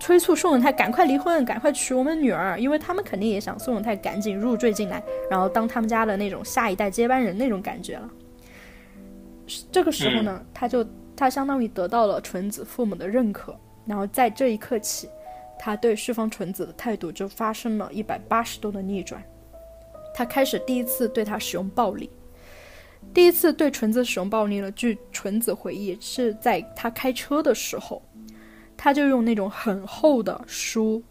催促宋永泰赶快离婚，赶快娶我们女儿，因为他们肯定也想宋永泰赶紧入赘进来，然后当他们家的那种下一代接班人那种感觉了。这个时候呢、嗯、他就他相当于得到了纯子父母的认可，然后在这一刻起他对旭芳纯子的态度就发生了一百八十度的逆转，他开始第一次对他使用暴力，第一次对纯子使用暴力了。据纯子回忆是在他开车的时候，他就用那种很厚的书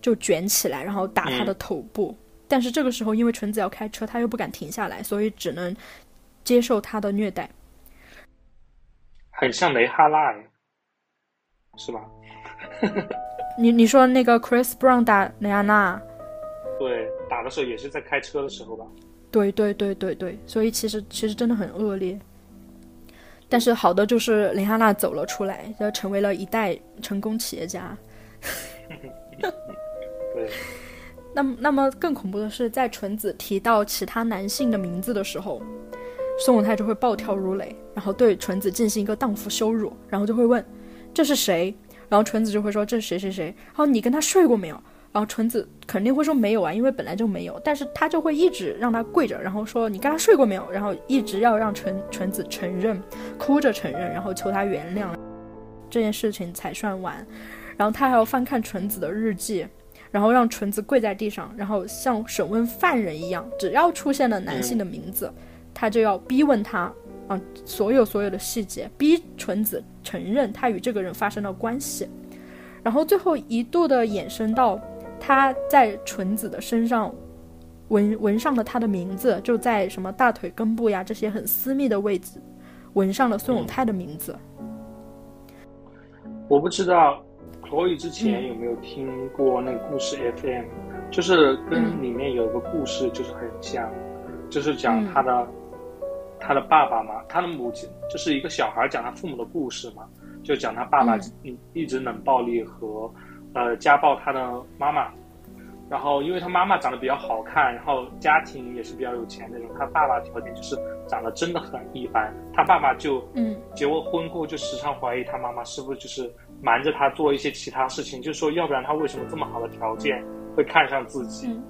就卷起来然后打他的头部、嗯、但是这个时候因为纯子要开车他又不敢停下来，所以只能接受他的虐待。很像雷哈拉是吧？你你说那个 Chris Brown 打雷安娜，对，打的时候也是在开车的时候吧？对对对对对，所以其实其实真的很恶劣。但是好的就是雷安娜走了出来，就成为了一代成功企业家。对。那么那么更恐怖的是，在纯子提到其他男性的名字的时候，宋永泰就会暴跳如雷，然后对纯子进行一个荡妇羞辱，然后就会问这是谁。然后纯子就会说这是谁谁谁，然后你跟他睡过没有，然后纯子肯定会说没有啊，因为本来就没有，但是他就会一直让他跪着，然后说你跟他睡过没有，然后一直要让纯纯子承认，哭着承认，然后求他原谅，这件事情才算完。然后他还要翻看纯子的日记，然后让纯子跪在地上，然后像审问犯人一样，只要出现了男性的名字他就要逼问他啊、所有所有的细节，逼纯子承认他与这个人发生了关系，然后最后一度的衍生到他在纯子的身上 纹, 纹上了他的名字，就在什么大腿根部呀这些很私密的位置纹上了宋永泰的名字。我不知道 Chloe 之前有没有听过那个故事 F M、嗯、就是跟里面有个故事就是很像、嗯、就是讲他的、嗯他的爸爸嘛，他的母亲就是一个小孩讲他父母的故事嘛，就讲他爸爸一直冷暴力和、嗯、呃家暴他的妈妈，然后因为他妈妈长得比较好看，然后家庭也是比较有钱的那种，他爸爸条件就是长得真的很一般，他爸爸就嗯结过婚后就时常怀疑他妈妈是不是就是瞒着他做一些其他事情，就说要不然他为什么这么好的条件会看上自己、嗯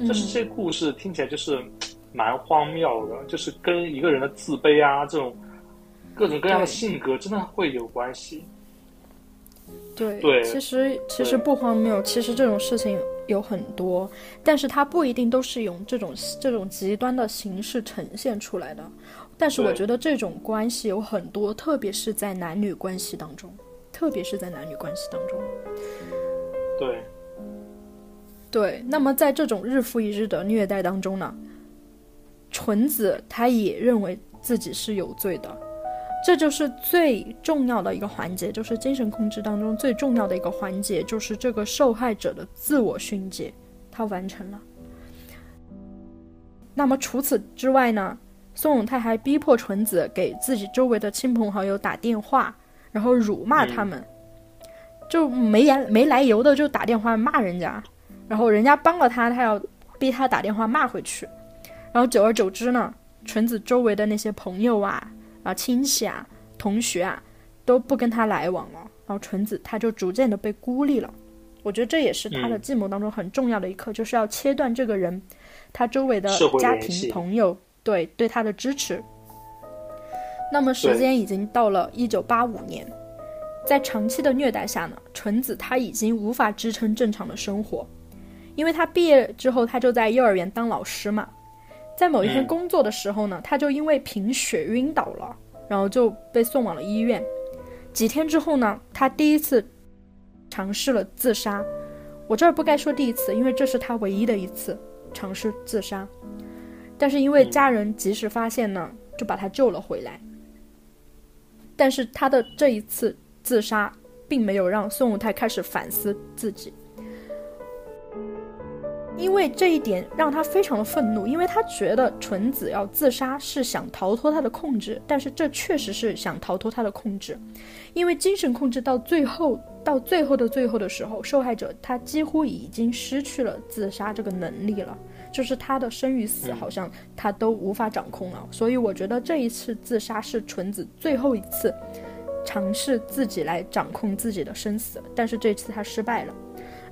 嗯、就是这故事听起来就是蛮荒谬的，就是跟一个人的自卑啊这种各种各样的性格真的会有关系。 对, 对其实其实不荒谬，其实这种事情有很多，但是它不一定都是用这种这种极端的形式呈现出来的，但是我觉得这种关系有很多，特别是在男女关系当中，特别是在男女关系当中。对对，那么在这种日复一日的虐待当中呢，纯子他也认为自己是有罪的，这就是最重要的一个环节，就是精神控制当中最重要的一个环节，就是这个受害者的自我训诫他完成了。那么除此之外呢，宋永泰还逼迫纯子给自己周围的亲朋好友打电话，然后辱骂他们、嗯、就 没, 没来由的就打电话骂人家，然后人家帮了他，他要逼他打电话骂回去，然后久而久之呢，纯子周围的那些朋友啊、啊亲戚啊、同学啊，都不跟他来往了。然后纯子他就逐渐的被孤立了。我觉得这也是他的计谋当中很重要的一课，嗯、就是要切断这个人他周围的家庭朋友对对他的支持。那么时间已经到了一九八五年，在长期的虐待下呢，纯子他已经无法支撑正常的生活，因为他毕业之后他就在幼儿园当老师嘛。在某一天工作的时候呢，他就因为贫血晕倒了，然后就被送往了医院。几天之后呢，他第一次尝试了自杀。我这儿不该说第一次，因为这是他唯一的一次。尝试自杀，但是因为家人及时发现呢，就把他救了回来。但是他的这一次自杀并没有让宋武泰开始反思自己，因为这一点让他非常的愤怒，因为他觉得纯子要自杀是想逃脱他的控制，但是这确实是想逃脱他的控制，因为精神控制到最后到最后的最后的时候，受害者他几乎已经失去了自杀这个能力了，就是他的生与死好像他都无法掌控了。所以我觉得这一次自杀是纯子最后一次尝试自己来掌控自己的生死，但是这次他失败了。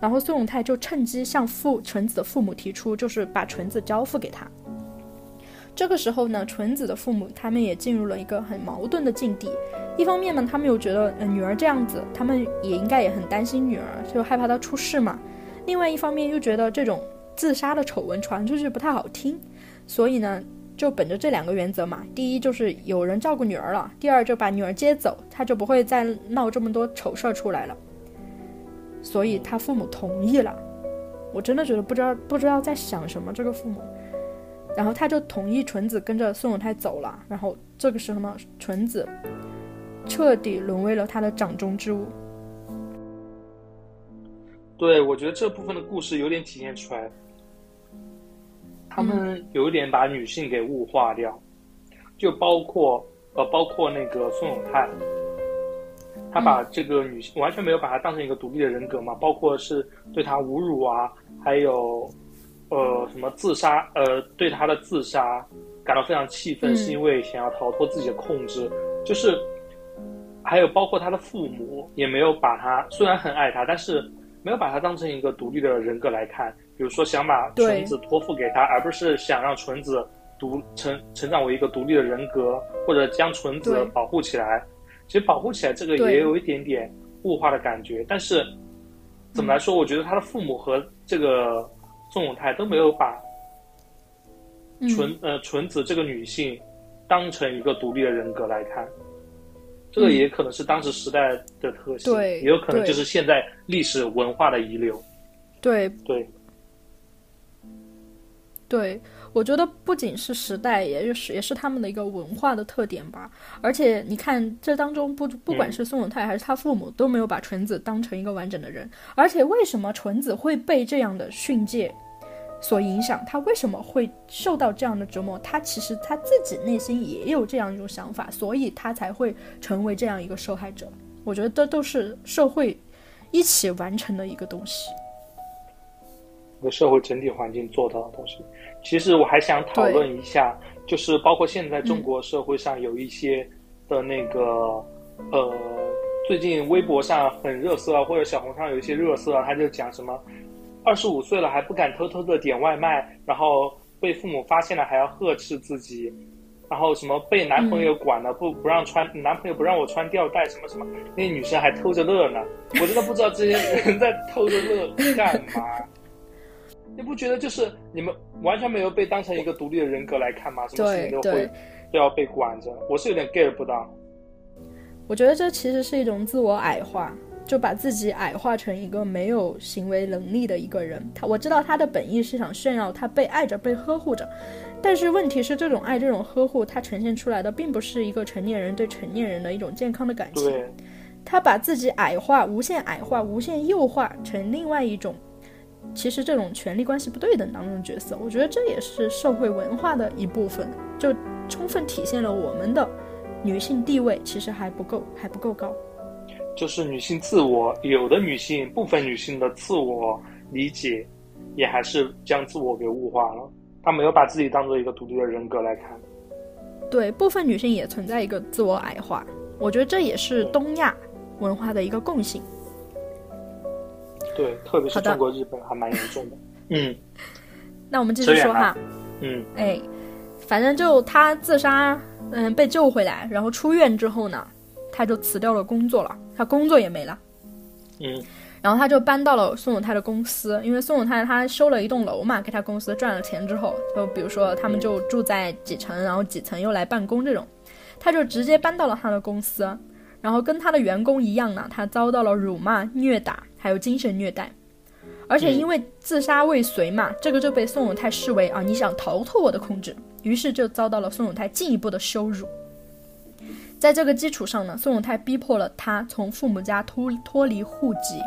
然后宋永泰就趁机向父纯子的父母提出，就是把纯子交付给他。这个时候呢，纯子的父母他们也进入了一个很矛盾的境地。一方面呢，他们又觉得、呃、女儿这样子，他们也应该也很担心女儿，就害怕她出事嘛。另外一方面又觉得这种自杀的丑闻传出去不太好听，所以呢就本着这两个原则嘛，第一就是有人照顾女儿了，第二就把女儿接走，她就不会再闹这么多丑事出来了。所以他父母同意了，我真的觉得不知道不知道在想什么这个父母。然后他就同意纯子跟着宋永泰走了。然后这个时候呢，纯子彻底沦为了他的掌中之物。对，我觉得这部分的故事有点体现出来，他们有点把女性给物化掉，就包括呃，包括那个宋永泰，他把这个女性完全没有把她当成一个独立的人格嘛，包括是对她侮辱啊，还有呃什么自杀，呃对她的自杀感到非常气愤，是因为想要逃脱自己的控制，就是还有包括她的父母也没有把她，虽然很爱她，但是没有把她当成一个独立的人格来看。比如说想把纯子托付给他，而不是想让纯子独成成长为一个独立的人格，或者将纯子保护起来。其实保护起来这个也有一点点物化的感觉，但是怎么来说，我觉得他的父母和这个宋永泰都没有把纯、嗯、呃纯子这个女性当成一个独立的人格来看。这个也可能是当时时代的特性，也有可能就是现在历史文化的遗留。对对对，我觉得不仅是时代，也是也是他们的一个文化的特点吧。而且你看，这当中不不管是宋永泰还是他父母，都没有把纯子当成一个完整的人。而且为什么纯子会被这样的训诫所影响？他为什么会受到这样的折磨？他其实他自己内心也有这样一种想法，所以他才会成为这样一个受害者。我觉得这都是社会一起完成的一个东西，社会整体环境做到的东西。其实我还想讨论一下，就是包括现在中国社会上有一些的那个、嗯、呃，最近微博上很热搜啊，或者小红上有一些热搜啊，他就讲什么二十五岁了还不敢偷偷的点外卖，然后被父母发现了还要呵斥自己，然后什么被男朋友管了、嗯、不不让穿，男朋友不让我穿吊带什么什么，那些女生还偷着乐呢。我真的不知道这些人在偷着乐干嘛。你不觉得就是你们完全没有被当成一个独立的人格来看吗？什么事情都会都要被管着，我是有点 get 不到。我觉得这其实是一种自我矮化，就把自己矮化成一个没有行为能力的一个人。他我知道他的本意是想炫耀他被爱着被呵护着，但是问题是这种爱这种呵护它呈现出来的并不是一个成年人对成年人的一种健康的感情。他把自己矮化，无限矮化，无限幼化成另外一种，其实这种权力关系不对等当中的角色，我觉得这也是社会文化的一部分，就充分体现了我们的女性地位其实还不够还不够高。就是女性自我，有的女性部分女性的自我理解也还是将自我给物化了，她没有把自己当作一个独立的人格来看。对，部分女性也存在一个自我矮化，我觉得这也是东亚文化的一个共性。对，特别是中国日本还蛮严重的。嗯，那我们继续说哈。嗯，哎，反正就他自杀，嗯，被救回来，然后出院之后呢，他就辞掉了工作了，他工作也没了。嗯，然后他就搬到了宋永泰的公司，因为宋永泰他收了一栋楼嘛，给他公司赚了钱之后，就比如说他们就住在几层，然后几层又来办公这种，他就直接搬到了他的公司。然后跟他的员工一样呢，他遭到了辱骂、虐打还有精神虐待。而且因为自杀未遂嘛、嗯、这个就被宋永泰视为啊，你想逃脱我的控制，于是就遭到了宋永泰进一步的羞辱。在这个基础上呢，宋永泰逼迫了他从父母家脱脱离户籍。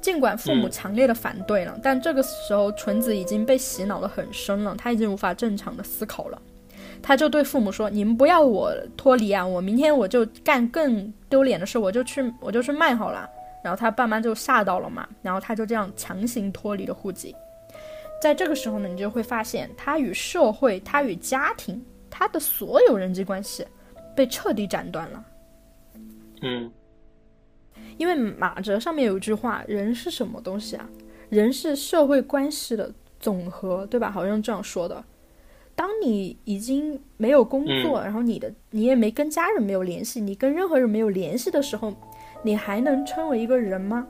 尽管父母强烈的反对了、嗯、但这个时候纯子已经被洗脑了很深了，他已经无法正常的思考了。他就对父母说，你们不要我脱离啊，我明天我就干更丢脸的事，我就去我就去卖好了。然后他爸妈就吓到了嘛，然后他就这样强行脱离了户籍。在这个时候呢，你就会发现他与社会，他与家庭，他的所有人际关系被彻底斩断了。嗯，因为马哲上面有一句话，人是什么东西啊？人是社会关系的总和，对吧？好像这样说的。当你已经没有工作、嗯、然后你的你也没跟家人没有联系，你跟任何人没有联系的时候，你还能称为一个人吗？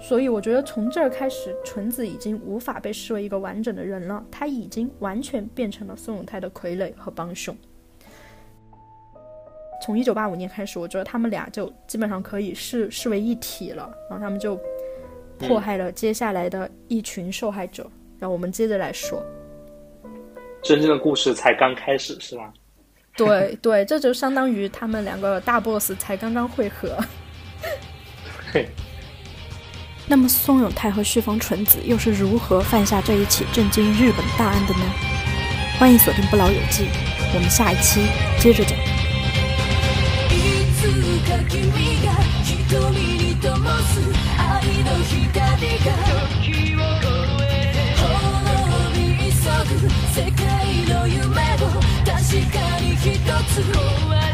所以我觉得从这儿开始，纯子已经无法被视为一个完整的人了，他已经完全变成了宋永泰的傀儡和帮凶。从一九八五年开始，我觉得他们俩就基本上可以视视为一体了。然后他们就迫害了接下来的一群受害者、嗯、然后我们接着来说真正的故事才刚开始，是吧？对对，这就相当于他们两个大 boss 才刚刚会合。那么宋永泰和旭方纯子又是如何犯下这一起震惊日本大案的呢？欢迎锁定不老友记，我们下一期接着讲。君が瞳に灯す愛の光が時を超え滅び急ぐ世界の夢を確かに一つ